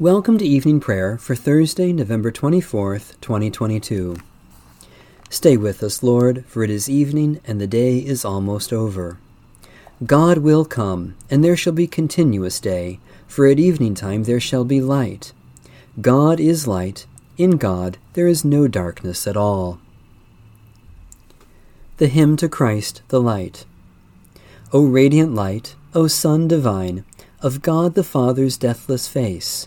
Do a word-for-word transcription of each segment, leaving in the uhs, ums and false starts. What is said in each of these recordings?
Welcome to Evening Prayer for Thursday, November twenty-fourth, twenty twenty-two. Stay with us, Lord, for it is evening and the day is almost over. God will come, and there shall be continuous day, for at evening time there shall be light. God is light, in God there is no darkness at all. The Hymn to Christ the Light. O radiant light, O Sun divine, of God the Father's deathless face,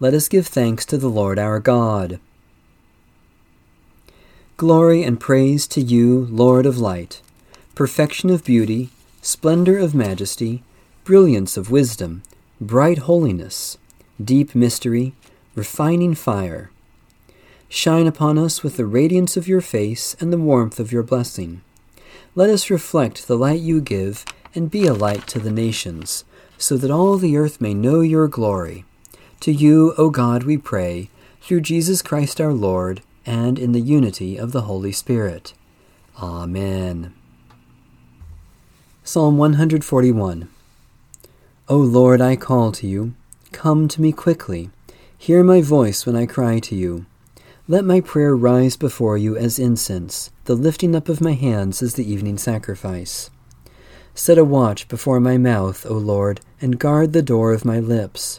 Let us give thanks to the Lord our God. Glory and praise to you, Lord of light, perfection of beauty, splendor of majesty, brilliance of wisdom, bright holiness, deep mystery, refining fire. Shine upon us with the radiance of your face and the warmth of your blessing. Let us reflect the light you give and be a light to the nations, so that all the earth may know your glory. To you, O God, we pray, through Jesus Christ our Lord, and in the unity of the Holy Spirit. Amen. Psalm one forty-one. O Lord, I call to you. Come to me quickly. Hear my voice when I cry to you. Let my prayer rise before you as incense, the lifting up of my hands as the evening sacrifice. Set a watch before my mouth, O Lord, and guard the door of my lips.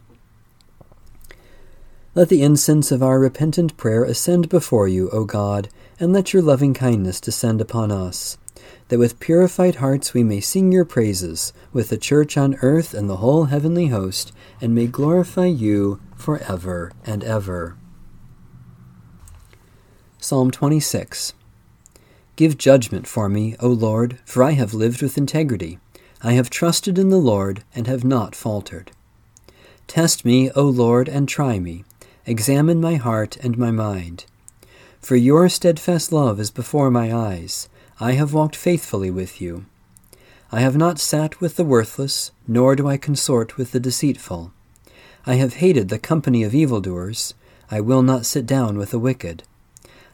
Let the incense of our repentant prayer ascend before you, O God, and let your loving kindness descend upon us, that with purified hearts we may sing your praises, with the church on earth and the whole heavenly host, and may glorify you for ever and ever. Psalm twenty-six. Give judgment for me, O Lord, for I have lived with integrity. I have trusted in the Lord and have not faltered. Test me, O Lord, and try me. Examine my heart and my mind. For your steadfast love is before my eyes. I have walked faithfully with you. I have not sat with the worthless, nor do I consort with the deceitful. I have hated the company of evildoers. I will not sit down with the wicked.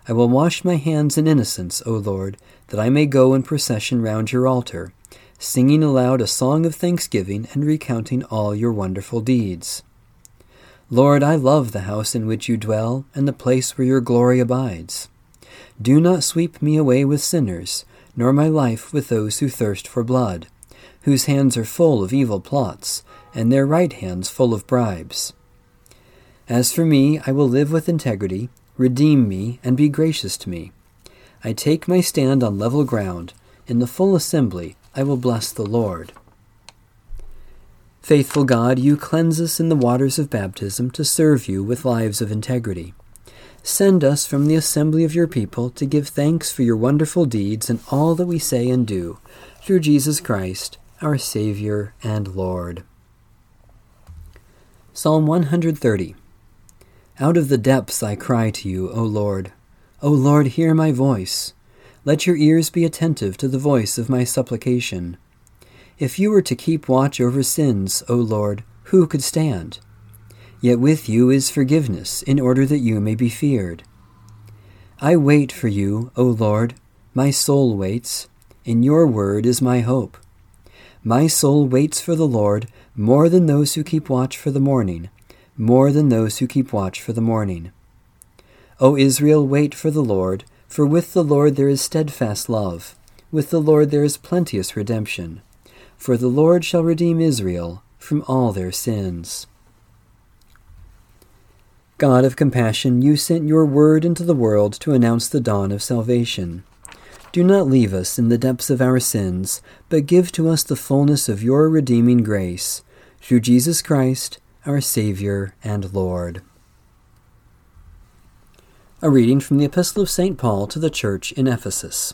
I will wash my hands in innocence, O Lord, that I may go in procession round your altar, singing aloud a song of thanksgiving and recounting all your wonderful deeds. Lord, I love the house in which you dwell, and the place where your glory abides. Do not sweep me away with sinners, nor my life with those who thirst for blood, whose hands are full of evil plots, and their right hands full of bribes. As for me, I will live with integrity. Redeem me, and be gracious to me. I take my stand on level ground. In the full assembly I will bless the Lord. Faithful God, you cleanse us in the waters of baptism to serve you with lives of integrity. Send us from the assembly of your people to give thanks for your wonderful deeds in all that we say and do, through Jesus Christ, our Savior and Lord. Psalm one thirty. Out of the depths I cry to you, O Lord. O Lord, hear my voice. Let your ears be attentive to the voice of my supplication. If you were to keep watch over sins, O Lord, who could stand? Yet with you is forgiveness, in order that you may be feared. I wait for you, O Lord. My soul waits. In your word is my hope. My soul waits for the Lord more than those who keep watch for the morning, more than those who keep watch for the morning. O Israel, wait for the Lord, for with the Lord there is steadfast love, with the Lord there is plenteous redemption. For the Lord shall redeem Israel from all their sins. God of compassion, you sent your word into the world to announce the dawn of salvation. Do not leave us in the depths of our sins, but give to us the fullness of your redeeming grace, through Jesus Christ, our Savior and Lord. A reading from the Epistle of Saint Paul to the Church in Ephesus.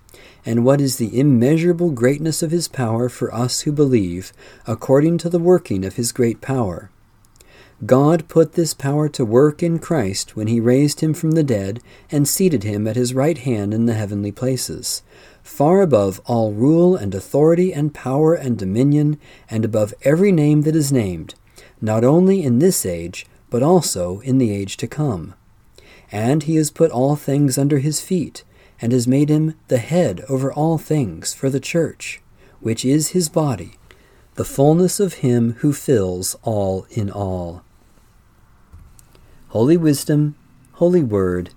and what is the immeasurable greatness of his power for us who believe, according to the working of his great power. God put this power to work in Christ when he raised him from the dead and seated him at his right hand in the heavenly places, far above all rule and authority and power and dominion, and above every name that is named, not only in this age, but also in the age to come. And he has put all things under his feet, and has made him the head over all things for the church, which is his body, the fullness of him who fills all in all. Holy Wisdom, Holy Word,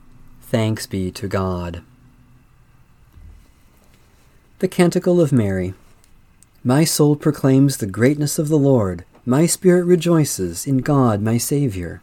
thanks be to God. The Canticle of Mary. My soul proclaims the greatness of the Lord. My spirit rejoices in God my Savior.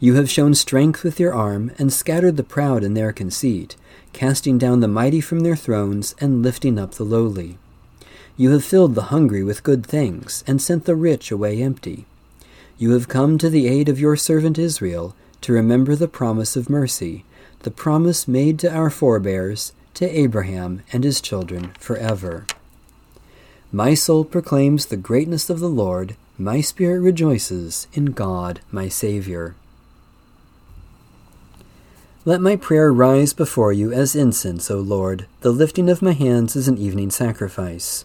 You have shown strength with your arm, and scattered the proud in their conceit, casting down the mighty from their thrones, and lifting up the lowly. You have filled the hungry with good things, and sent the rich away empty. You have come to the aid of your servant Israel, to remember the promise of mercy, the promise made to our forebears, to Abraham and his children forever. My soul proclaims the greatness of the Lord, my spirit rejoices in God my Savior. Let my prayer rise before you as incense, O Lord. The lifting of my hands is an evening sacrifice.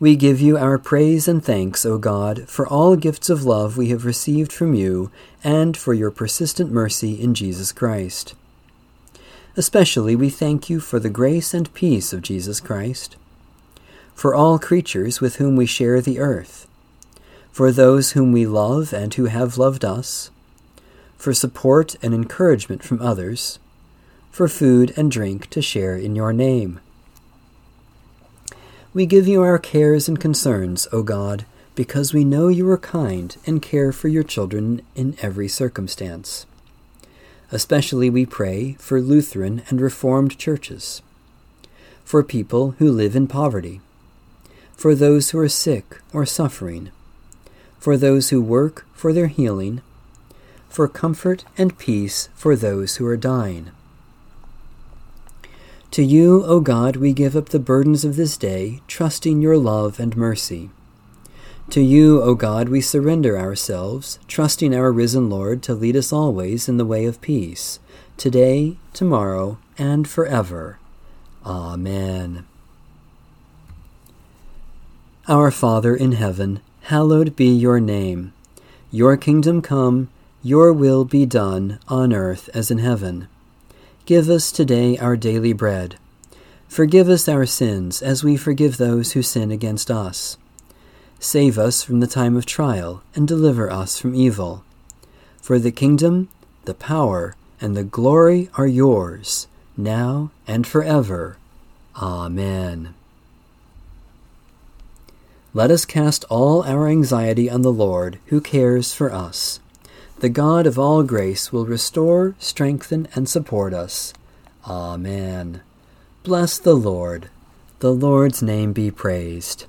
We give you our praise and thanks, O God, for all gifts of love we have received from you, and for your persistent mercy in Jesus Christ. Especially we thank you for the grace and peace of Jesus Christ, for all creatures with whom we share the earth, for those whom we love and who have loved us, for support and encouragement from others, for food and drink to share in your name. We give you our cares and concerns, O God, because we know you are kind and care for your children in every circumstance. Especially we pray for Lutheran and Reformed churches, for people who live in poverty, for those who are sick or suffering, for those who work for their healing, for comfort and peace for those who are dying. To you, O God, we give up the burdens of this day, trusting your love and mercy. To you, O God, we surrender ourselves, trusting our risen Lord to lead us always in the way of peace, today, tomorrow, and forever. Amen. Our Father in heaven, hallowed be your name. Your kingdom come, your will be done on earth as in heaven. Give us today our daily bread. Forgive us our sins as we forgive those who sin against us. Save us from the time of trial and deliver us from evil. For the kingdom, the power, and the glory are yours, now and forever. Amen. Let us cast all our anxiety on the Lord, who cares for us. The God of all grace will restore, strengthen, and support us. Amen. Bless the Lord. The Lord's name be praised.